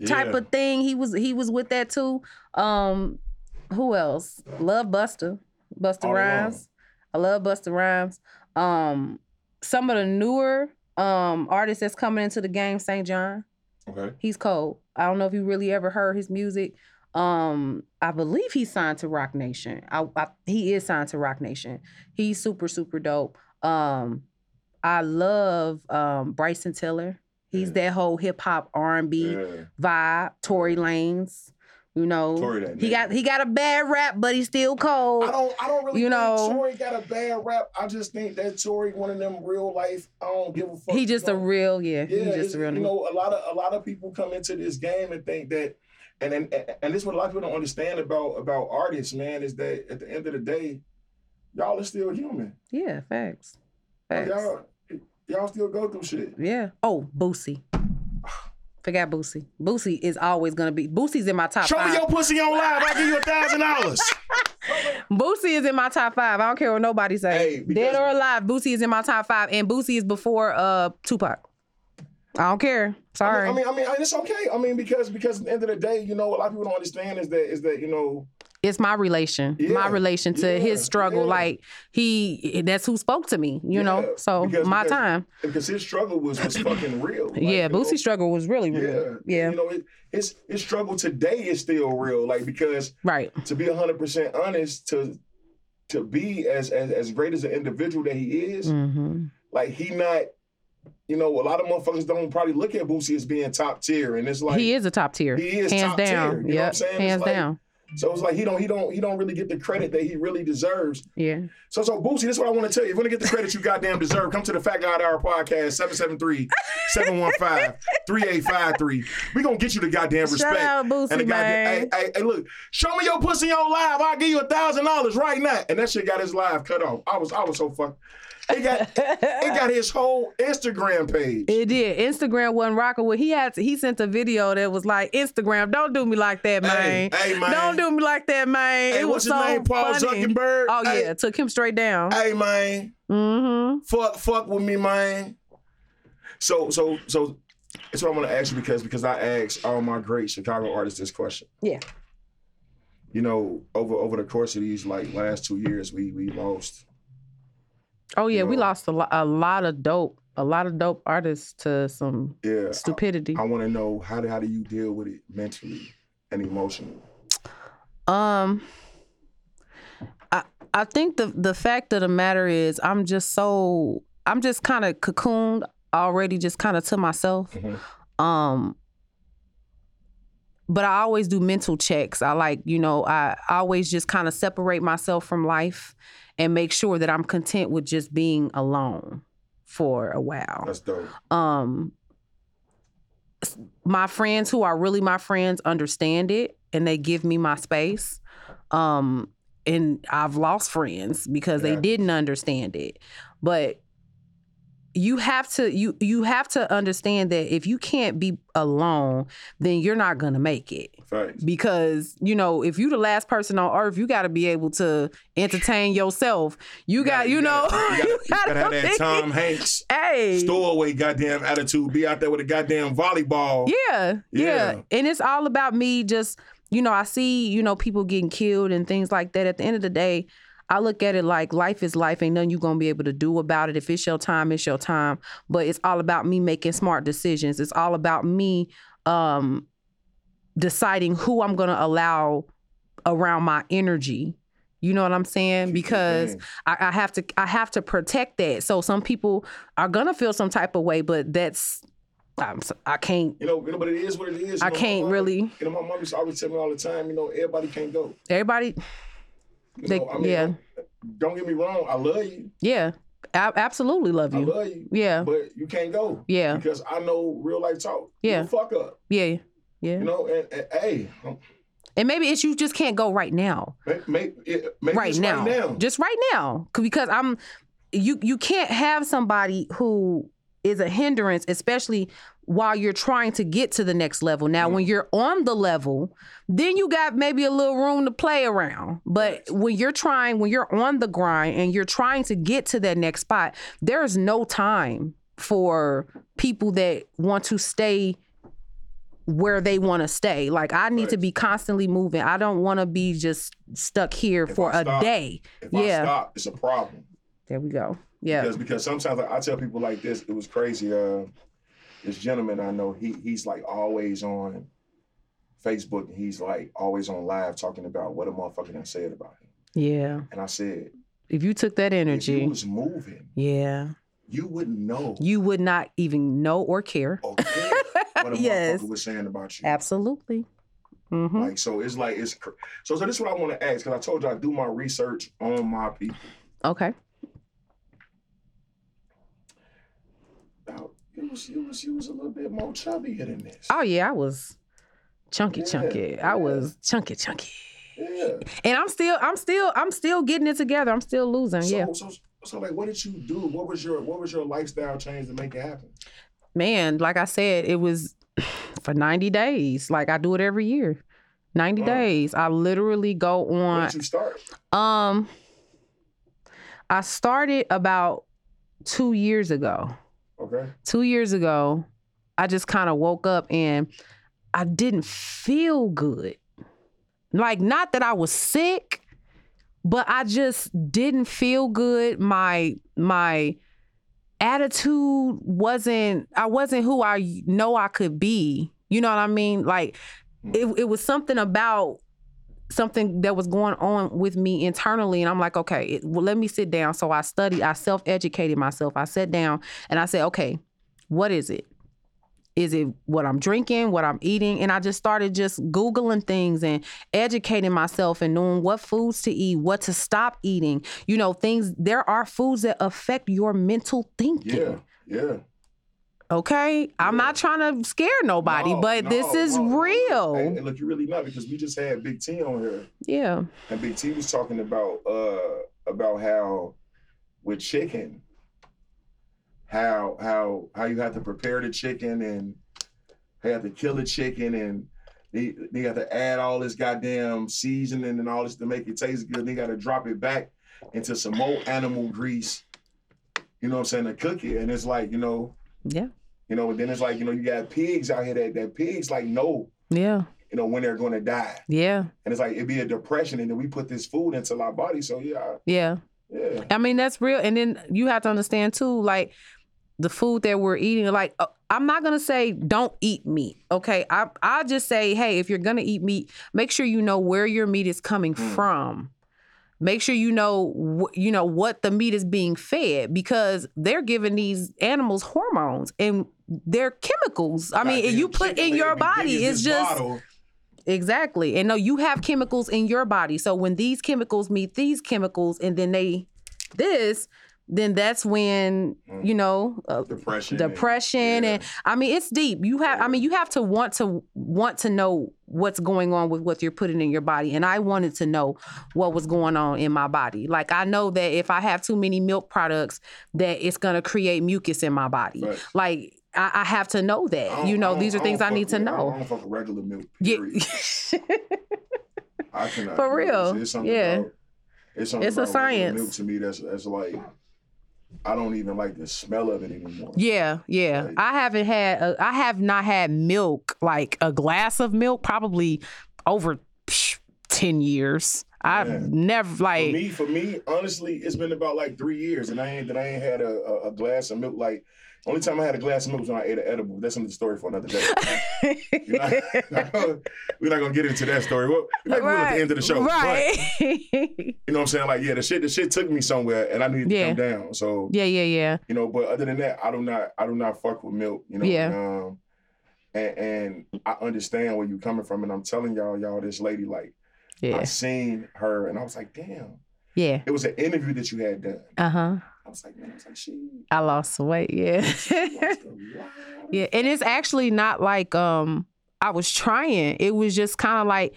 of thing. He was with that too. Who else? Love Busta. Busta Rhymes. I love Busta Rhymes. Some of the newer artists that's coming into the game, St. John. Okay. He's cold. I don't know if you really ever heard his music. I believe he's signed to Rock Nation. He is signed to Rock Nation. He's super, super dope. I love Bryson Tiller. He's that whole hip hop R&B vibe. Tory Lanez, you know. He got a bad rap, but he's still cold. I don't really think Tory got a bad rap. I just think that Tory one of them real life. I don't give a fuck. He just he's just a real. You know, a lot of people come into this game and think that. And this is what a lot of people don't understand about artists, man, is that at the end of the day, y'all are still human. Yeah, facts. Y'all still go through shit. Yeah. Oh, Boosie. Forgot Boosie. Boosie is always going to be... Boosie's in my top five. Show me your pussy on live. I'll give you $1,000. Boosie is in my top five. I don't care what nobody say. Hey, dead or alive, Boosie is in my top five. And Boosie is before Tupac. I don't care. Sorry. I mean, it's okay. I mean, because at the end of the day, you know, a lot of people don't understand is that you know, it's my relation. Yeah, my relation to his struggle. Yeah. Like that's who spoke to me. You know, so because time. Because his struggle was fucking real. Like, Boosie's struggle was really real. Yeah. You know, his struggle today is still real. Like because to be 100% honest, to be as great as an individual that he is, like he not. You know, a lot of motherfuckers don't probably look at Boosie as being top tier, and it's like he is a top tier. He is hands top down. Tier. You know what I'm saying? Hands down. So it's like he don't really get the credit that he really deserves. Yeah. So Boosie, this is what I want to tell you. If you want to get the credit you goddamn deserve, come to the Fat God Hour podcast, 773-715-3853. We're going to get you the goddamn respect. Shout out Boosie, and the goddamn, man. Hey, look, show me your pussy on live. I'll give you $1,000 right now. And that shit got his live cut off. I was so fucked. It got his whole Instagram page. It did. Instagram wasn't rocking with. He sent a video that was like, Instagram, don't do me like that, man. Hey, man. Don't do me like that, man. Hey, it was so funny. What's your name, Paul Zuckerberg? Oh, hey. Yeah. Took him straight down. Hey, man. Mm-hmm. Fuck with me, man. So that's what I want to ask you because I asked all my great Chicago artists this question. Yeah. You know, over the course of these like last 2 years, we lost... Oh yeah, you know, we lost a lot of dope artists to some stupidity. I want to know how do you deal with it mentally and emotionally? I think the fact of the matter is I'm just kind of cocooned already, just kind of to myself. Mm-hmm. But I always do mental checks. I always just kind of separate myself from life and make sure that I'm content with just being alone for a while. That's dope. My friends who are really my friends understand it and they give me my space. And I've lost friends because they didn't understand it. But you have to understand that if you can't be alone, then you're not gonna make it. Right. Because if you're the last person on earth, you got to be able to entertain yourself. You gotta have that Tom Hanks stowaway goddamn attitude. Be out there with a goddamn volleyball. Yeah. And it's all about me. Just I see people getting killed and things like that. At the end of the day, I look at it like life is life. Ain't nothing you're going to be able to do about it. If it's your time, it's your time. But it's all about me making smart decisions. It's all about me deciding who I'm going to allow around my energy. You know what I'm saying? Because I have to protect that. So some people are going to feel some type of way, but that's... I can't. But it is what it is. I can't really. My mom used to always tell me all the time, everybody can't go. Everybody... Don't get me wrong. I love you. Yeah, I absolutely love you. I love you. Yeah, but you can't go. Yeah, because I know real life talk. Yeah, you fuck up. Yeah. And hey. And maybe it's you just can't go right now. Maybe right now. Just right now, because you can't have somebody who is a hindrance, especially while you're trying to get to the next level. Now, when you're on the level, then you got maybe a little room to play around. But when you're on the grind and you're trying to get to that next spot, there's no time for people that want to stay where they want to stay. Like, I need to be constantly moving. I don't want to be just stuck here for a day. If I stop, it's a problem. There we go. Yeah. Because sometimes I tell people like this, it was crazy. This gentleman I know, he's like always on Facebook. And he's like always on live talking about what a motherfucker done said about him. Yeah. And I said, if you took that energy, if you was moving. Yeah. You wouldn't know. You would not even know or care. Okay. What a motherfucker was saying about you. Absolutely. Mm-hmm. So this is what I want to ask, because I told you I do my research on my people. Okay. You was a little bit more chubbier than this. Oh yeah, I was chunky. Yeah. I was chunky. Yeah. And I'm still getting it together. I'm still losing. So what did you do? What was your lifestyle change to make it happen? Man, like I said, it was for 90 days. Like, I do it every year. 90 days. I literally go on. Where did you start? I started about 2 years ago. Okay. 2 years ago, I just kind of woke up and I didn't feel good. Like, not that I was sick, but I just didn't feel good. My attitude I wasn't who I know I could be. You know what I mean? Like, it was something about something that was going on with me internally. And I'm like, okay, let me sit down. So I studied, I self-educated myself. I sat down and I said, okay, what is it? Is it what I'm drinking, what I'm eating? And I just started just Googling things and educating myself and knowing what foods to eat, what to stop eating. There are foods that affect your mental thinking. Yeah. Okay, I'm not trying to scare nobody, but this is real. And look, you're really not, because we just had Big T on here. Yeah. And Big T was talking about how with chicken, how you have to prepare the chicken and you have to kill the chicken and they have to add all this goddamn seasoning and all this to make it taste good. They got to drop it back into some more animal grease. You know what I'm saying? To cook it, and it's like, Yeah. And then it's like, you got pigs out here that pigs like know. Yeah. When they're going to die. Yeah. And it's like, it'd be a depression, and then we put this food into our body. So yeah. Yeah. Yeah. I mean, that's real. And then you have to understand too, like the food that we're eating, like I'm not going to say don't eat meat. Okay. I'll just say, hey, if you're going to eat meat, make sure you know where your meat is coming from. Make sure you know what the meat is being fed, because they're giving these animals hormones and their chemicals. I mean, you put in your body, it's just... bottle. Exactly. And no, you have chemicals in your body. So when these chemicals meet these chemicals and then they this... then that's when, you know, depression. And I mean, it's deep. You have, I mean, you have to want to know what's going on with what you're putting in your body. And I wanted to know what was going on in my body. Like, I know that if I have too many milk products, that it's going to create mucus in my body. Right. Like, I have to know that, you know, these are things I need to know. I don't fuck regular milk, period. Yeah. I cannot. For real. It's a science. Milk to me, that's like... I don't even like the smell of it anymore. Yeah, yeah. Like, I have not had milk, like a glass of milk, probably over 10 years. I've never like... For me, honestly, it's been about like 3 years and I ain't had a glass of milk. Like, only time I had a glass of milk was when I ate an edible. That's another story for another day. We're not gonna get into that story. We're at the end of the show. Right. But, you know what I'm saying? Like, yeah, the shit took me somewhere, and I needed to come down. So yeah. You know, but other than that, I do not fuck with milk. You know. Yeah. And I understand where you're coming from, and I'm telling y'all, this lady, like, I seen her, and I was like, damn. Yeah. It was an interview that you had done. Uh huh. I was like, she... I lost weight, yeah. And it's actually not like I was trying. It was just kind of like,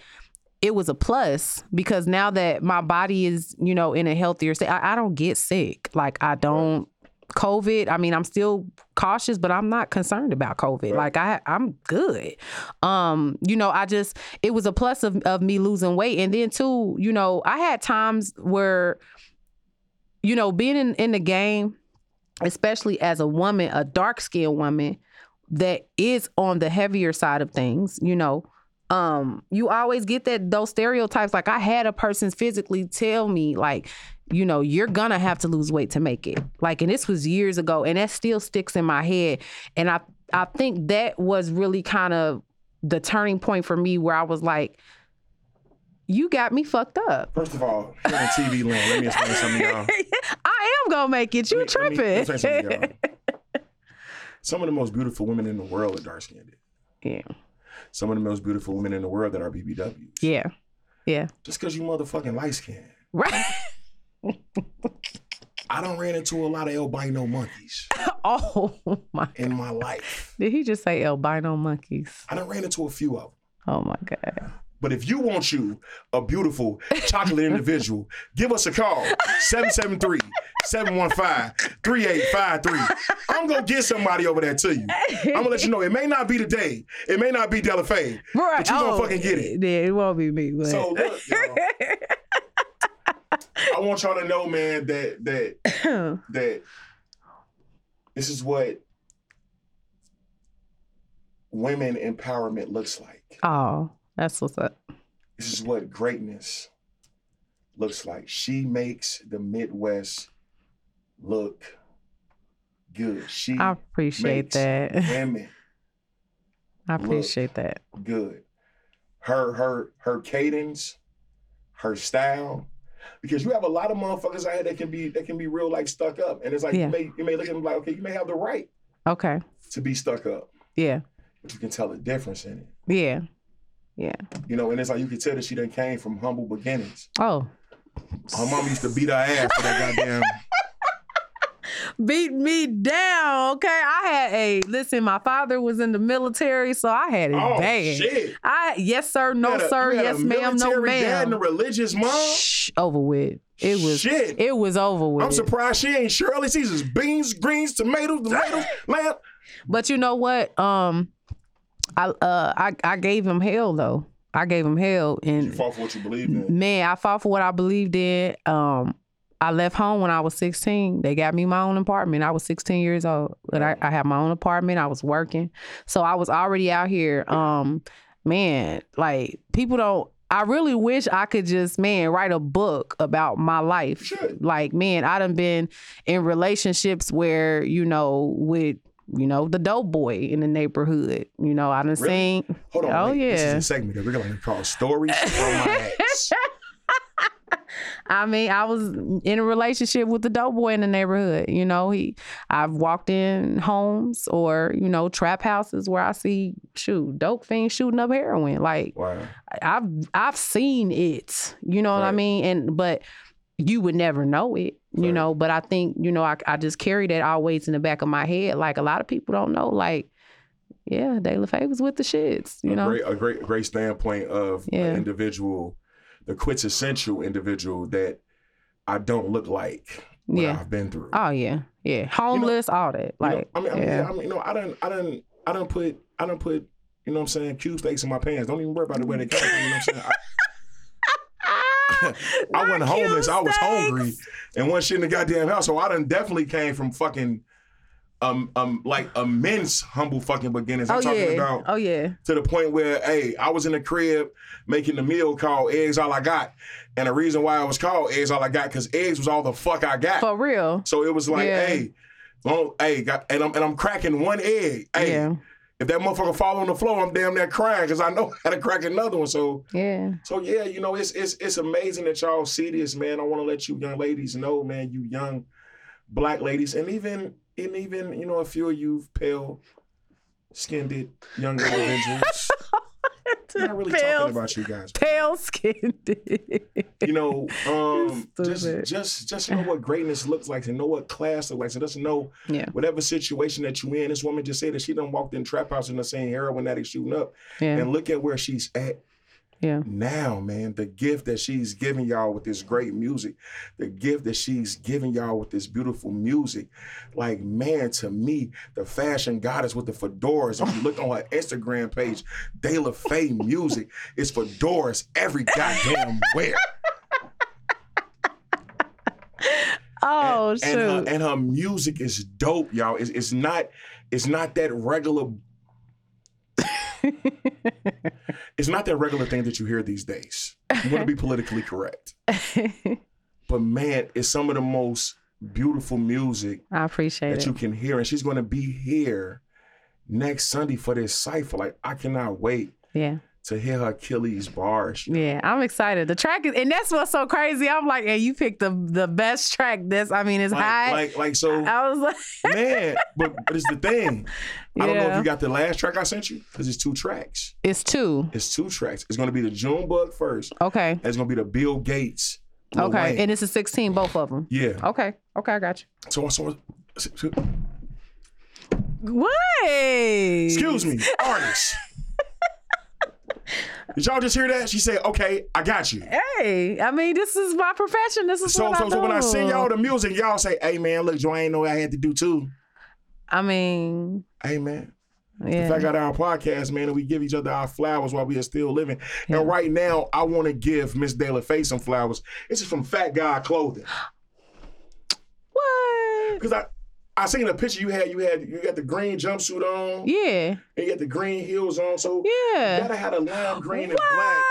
it was a plus, because now that my body is, you know, in a healthier state, I don't get sick. Like, I don't... COVID, I mean, I'm still cautious, but I'm not concerned about COVID. Right. Like, I'm good. You know, I just... It was a plus of me losing weight. And then, too, you know, I had times where... You know, being in the game, especially as a woman, a dark-skinned woman that is on the heavier side of things, you know, you always get those stereotypes. Like, I had a person physically tell me, like, you know, you're gonna have to lose weight to make it. Like, and this was years ago, and that still sticks in my head. And I think that was really kind of the turning point for me, where I was like, you got me fucked up. First of all, here on TV land, let me explain something to y'all. I am gonna make it. You tripping. Let me explain something to y'all. Some of the most beautiful women in the world are dark-skinned. Yeah. Some of the most beautiful women in the world that are BBWs. Yeah. Yeah. Just because you motherfucking light-skinned. Right. I done ran into a lot of albino monkeys. Oh, my God. In my life. Did he just say albino monkeys? I done ran into a few of them. Oh, my God. But if you want you a beautiful chocolate individual, give us a call, 773-715-3853. I'm going to get somebody over there to you. I'm going to let you know. It may not be today. It may not be Delafaye. Right. But you're going to fucking get it. Yeah, it won't be me. But... So look, y'all, I want y'all to know, man, that this is what women empowerment looks like. Oh. That's what's up. This is what greatness looks like. She makes the Midwest look good. I appreciate that. Women. I appreciate that. Good. Her cadence, her style. Because you have a lot of motherfuckers out here that can be real, like, stuck up. And it's like, you may look at them like, okay, you may have the right to be stuck up. Yeah. But you can tell the difference in it. Yeah. Yeah. You know, and it's like you can tell that she done came from humble beginnings. Oh. Her mom used to beat her ass for that goddamn. Beat me down, okay? My father was in the military, so I had it bad. Shit. Yes, sir, no, sir, yes, ma'am, no, ma'am. You had a military dad and a religious mom? Over with. It was over with. I'm surprised she ain't Shirley Caesar's beans, greens, tomatoes, lamb. But you know what? I gave him hell, though. I gave him hell. And you fought for what you believed in. Man, I fought for what I believed in. I left home when I was 16. They got me my own apartment. I was 16 years old. And I had my own apartment. I was working. So I was already out here. Man, like, people don't... I really wish I could just, man, write a book about my life. Sure. Like, man, I done been in relationships where, you know, with... You know, the dope boy in the neighborhood. You know, I done seen. Hold on. This is a segment that we're going to call Stories from My Ex. I mean, I was in a relationship with the dope boy in the neighborhood. You know, I've walked in homes or, you know, trap houses where I see dope fiends shooting up heroin. Like, wow. I've seen it. You know what I mean? But you would never know it, you know, but I think, you know, I just carry that always in the back of my head. Like, a lot of people don't know, like, yeah, Delafaye was with the shits, you know. A great standpoint of an individual, the quintessential individual that I don't look like what I've been through. Oh, yeah. Yeah. Homeless, you know, all that. Like, you know, I mean, you know, I done put, you know what I'm saying, cube steaks in my pants. Don't even worry about the way they go. You know what I'm saying? I wasn't homeless. I was hungry and one shit in the goddamn house. So I done definitely came from fucking like immense humble fucking beginnings. I'm talking about to the point where, hey, I was in the crib making the meal called Eggs All I Got. And the reason why I was called Eggs All I Got, because eggs was all the fuck I got. For real. So it was like, I'm cracking one egg. Hey. Yeah. If that motherfucker fall on the floor, I'm damn near crying because I know how to crack another one. So, you know, it's amazing that y'all see this, man. I want to let you young ladies know, man, you young black ladies, and even you know, a few of you pale-skinned young individuals. I'm not really talking about you guys. Pale-skinned. You know, just know what greatness looks like, and know what class looks like, so just know whatever situation that you're in. This woman just said that she done walked in trap house and the same heroin addict shooting up, and look at where she's at now, man. The gift that she's giving y'all with this great music, the gift that she's giving y'all with this beautiful music. Like, man, to me, the fashion goddess with the fedoras. If you look on her Instagram page, Delafaye Music, it's fedoras every goddamn where. Oh, shoot. And her music is dope, y'all. It's not that regular... It's not that regular thing that you hear these days. You want to be politically correct. But man, it's some of the most beautiful music I appreciate that you can hear. And she's going to be here next Sunday for this cypher. Like, I cannot wait to hear her Achilles bars. Yeah, I'm excited. The track is, and that's what's so crazy. I'm like, hey, you picked the best track. It's like, high. So I was like, man, but it's the thing. I don't know if you got the last track I sent you, because it's two tracks. It's two tracks. It's gonna be the June Bug first. Okay. And it's gonna be the Bill Gates. Okay. Wayne. And it's a 16, both of them. Yeah. Okay. Okay, I got you. So what? Excuse me, artists. Did y'all just hear that? She said, okay, I got you. Hey, I mean, this is my profession. This is what I do. So when I send y'all the music, y'all say, hey, man, look, Joanne, I know what I had to do, too. I mean... Hey, man. Yeah. The Fat God Hour podcast, man, and we give each other our flowers while we are still living. Yeah. And right now, I want to give Miss Delafaye some flowers. This is from Fat Guy Clothing. What? Because I seen a picture you got the green jumpsuit on. Yeah. And you got the green heels on. So you gotta have a lime green and black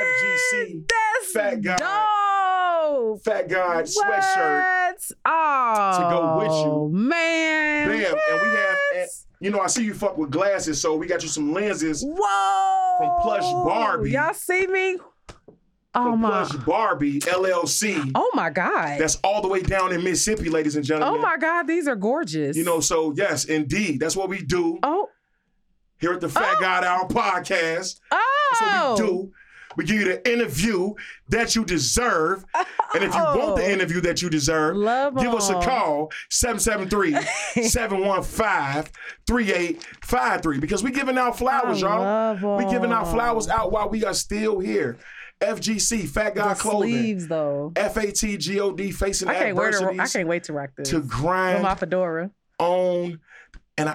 FGC. That's Fat God. Dope. Fat God sweatshirt. Oh, to go with you. Man. Bam. And we have, you know, I see you fuck with glasses, so we got you some lenses. Whoa. From Plush Barbie. Y'all see me? Oh my. Plush Barbie LLC. Oh my God. That's all the way down in Mississippi, ladies and gentlemen. Oh my God, these are gorgeous. You know, so yes, indeed. That's what we do. Oh. Here at the Fat God Hour podcast. Oh. That's what we do. We give you the interview that you deserve. Oh. And if you want the interview that you deserve, give us a call, 773-715-3853. Because we giving out flowers, y'all. We giving our flowers out while we are still here. FGC, Fat Guy Clothing. Sleeves, though. FATGOD, facing adversities. I can't wait to rock this. To grind. With my fedora. On. And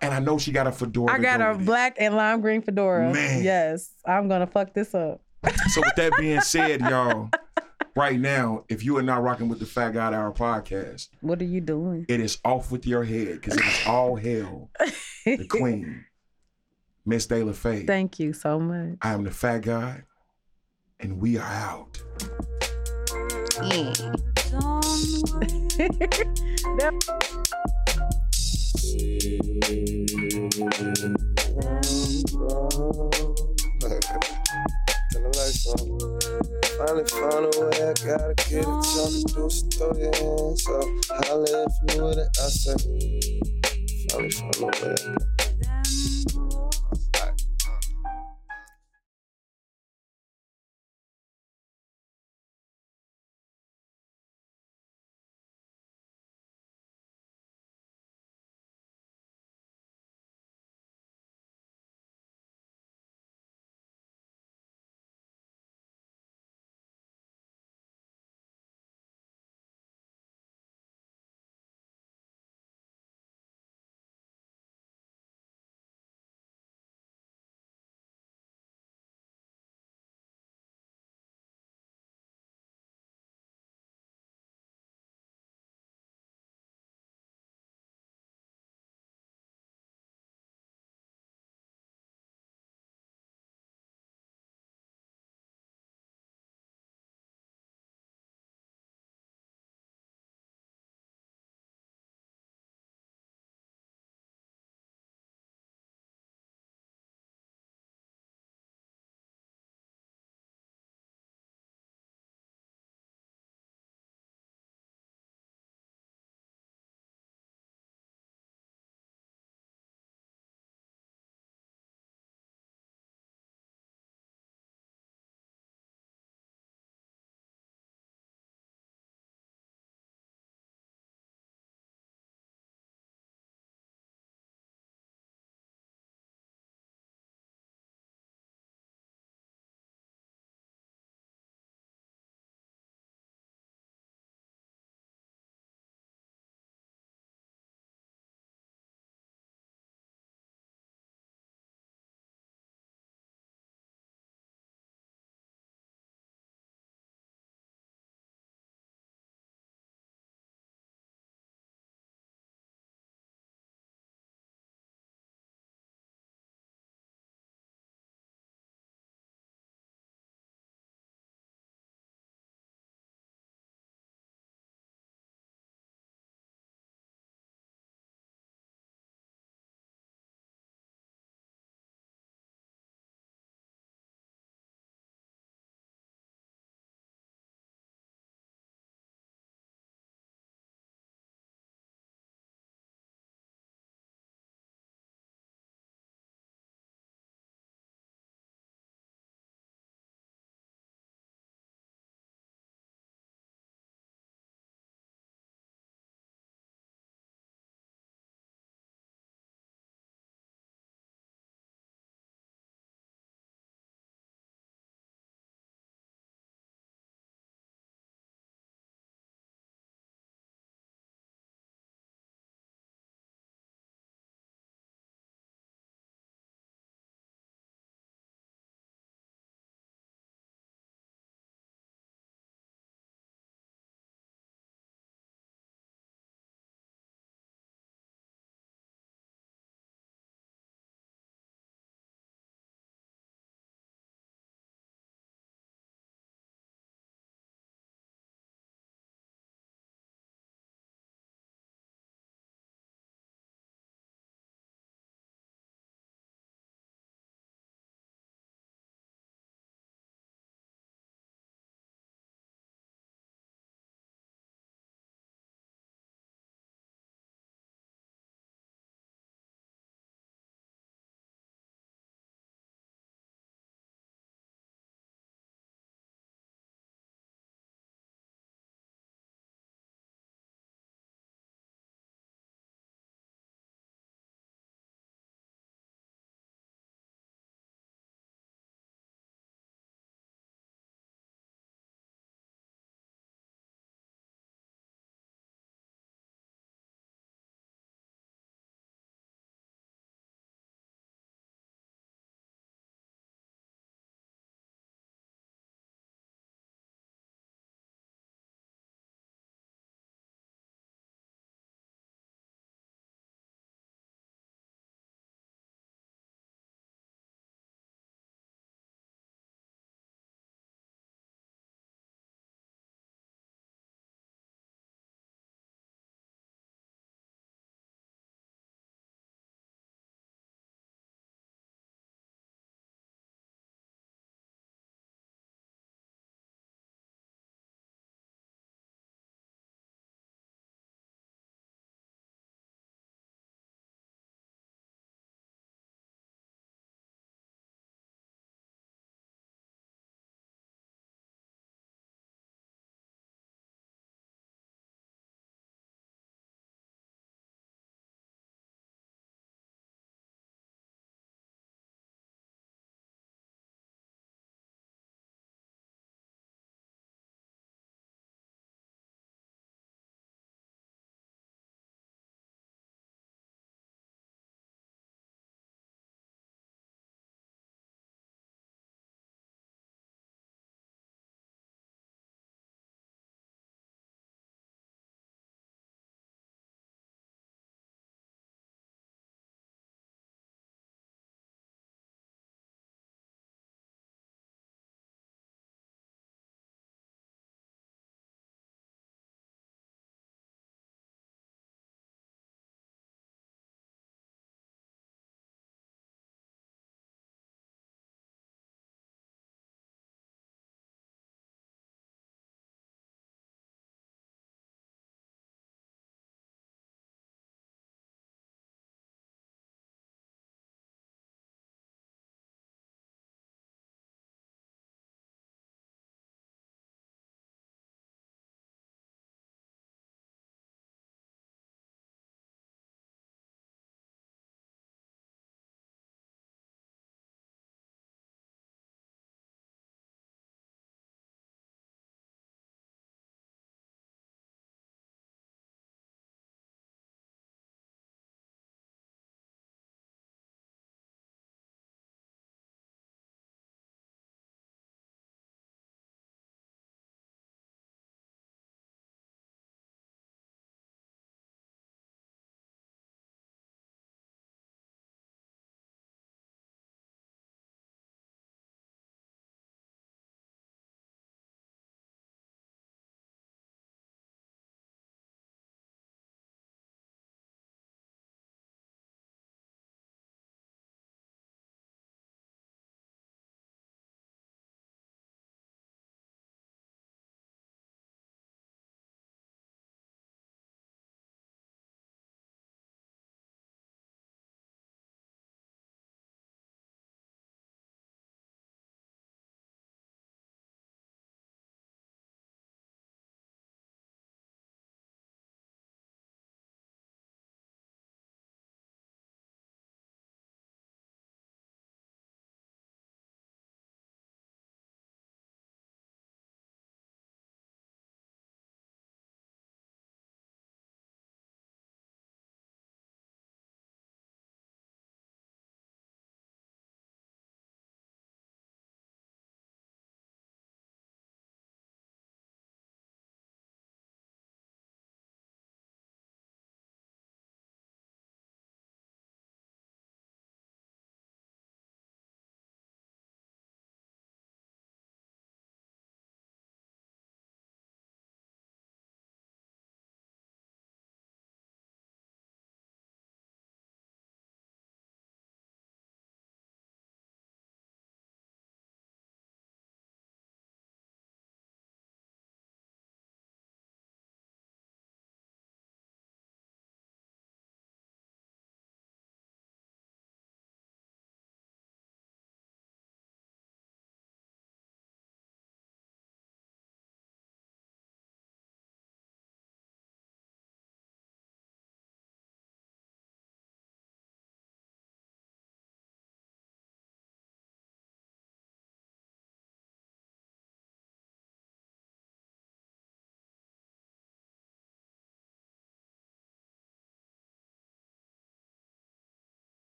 I know she got a fedora. I got a black and lime green fedora. Man. Yes. I'm going to fuck this up. So with that being said, y'all, right now, if you are not rocking with the Fat God Hour podcast. What are you doing? It is off with your head, because it is all hell. The queen, Miss Delafaye. Thank you so much. I am the Fat God. And we are out. Yeah. finally found a way. I gotta get it. Talk to Deuce, throw your hands up. Holla if you with it. I said, finally found a way.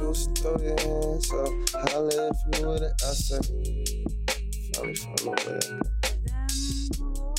juice, throw your hands up. Holla if you with it, I say. Finally, with it.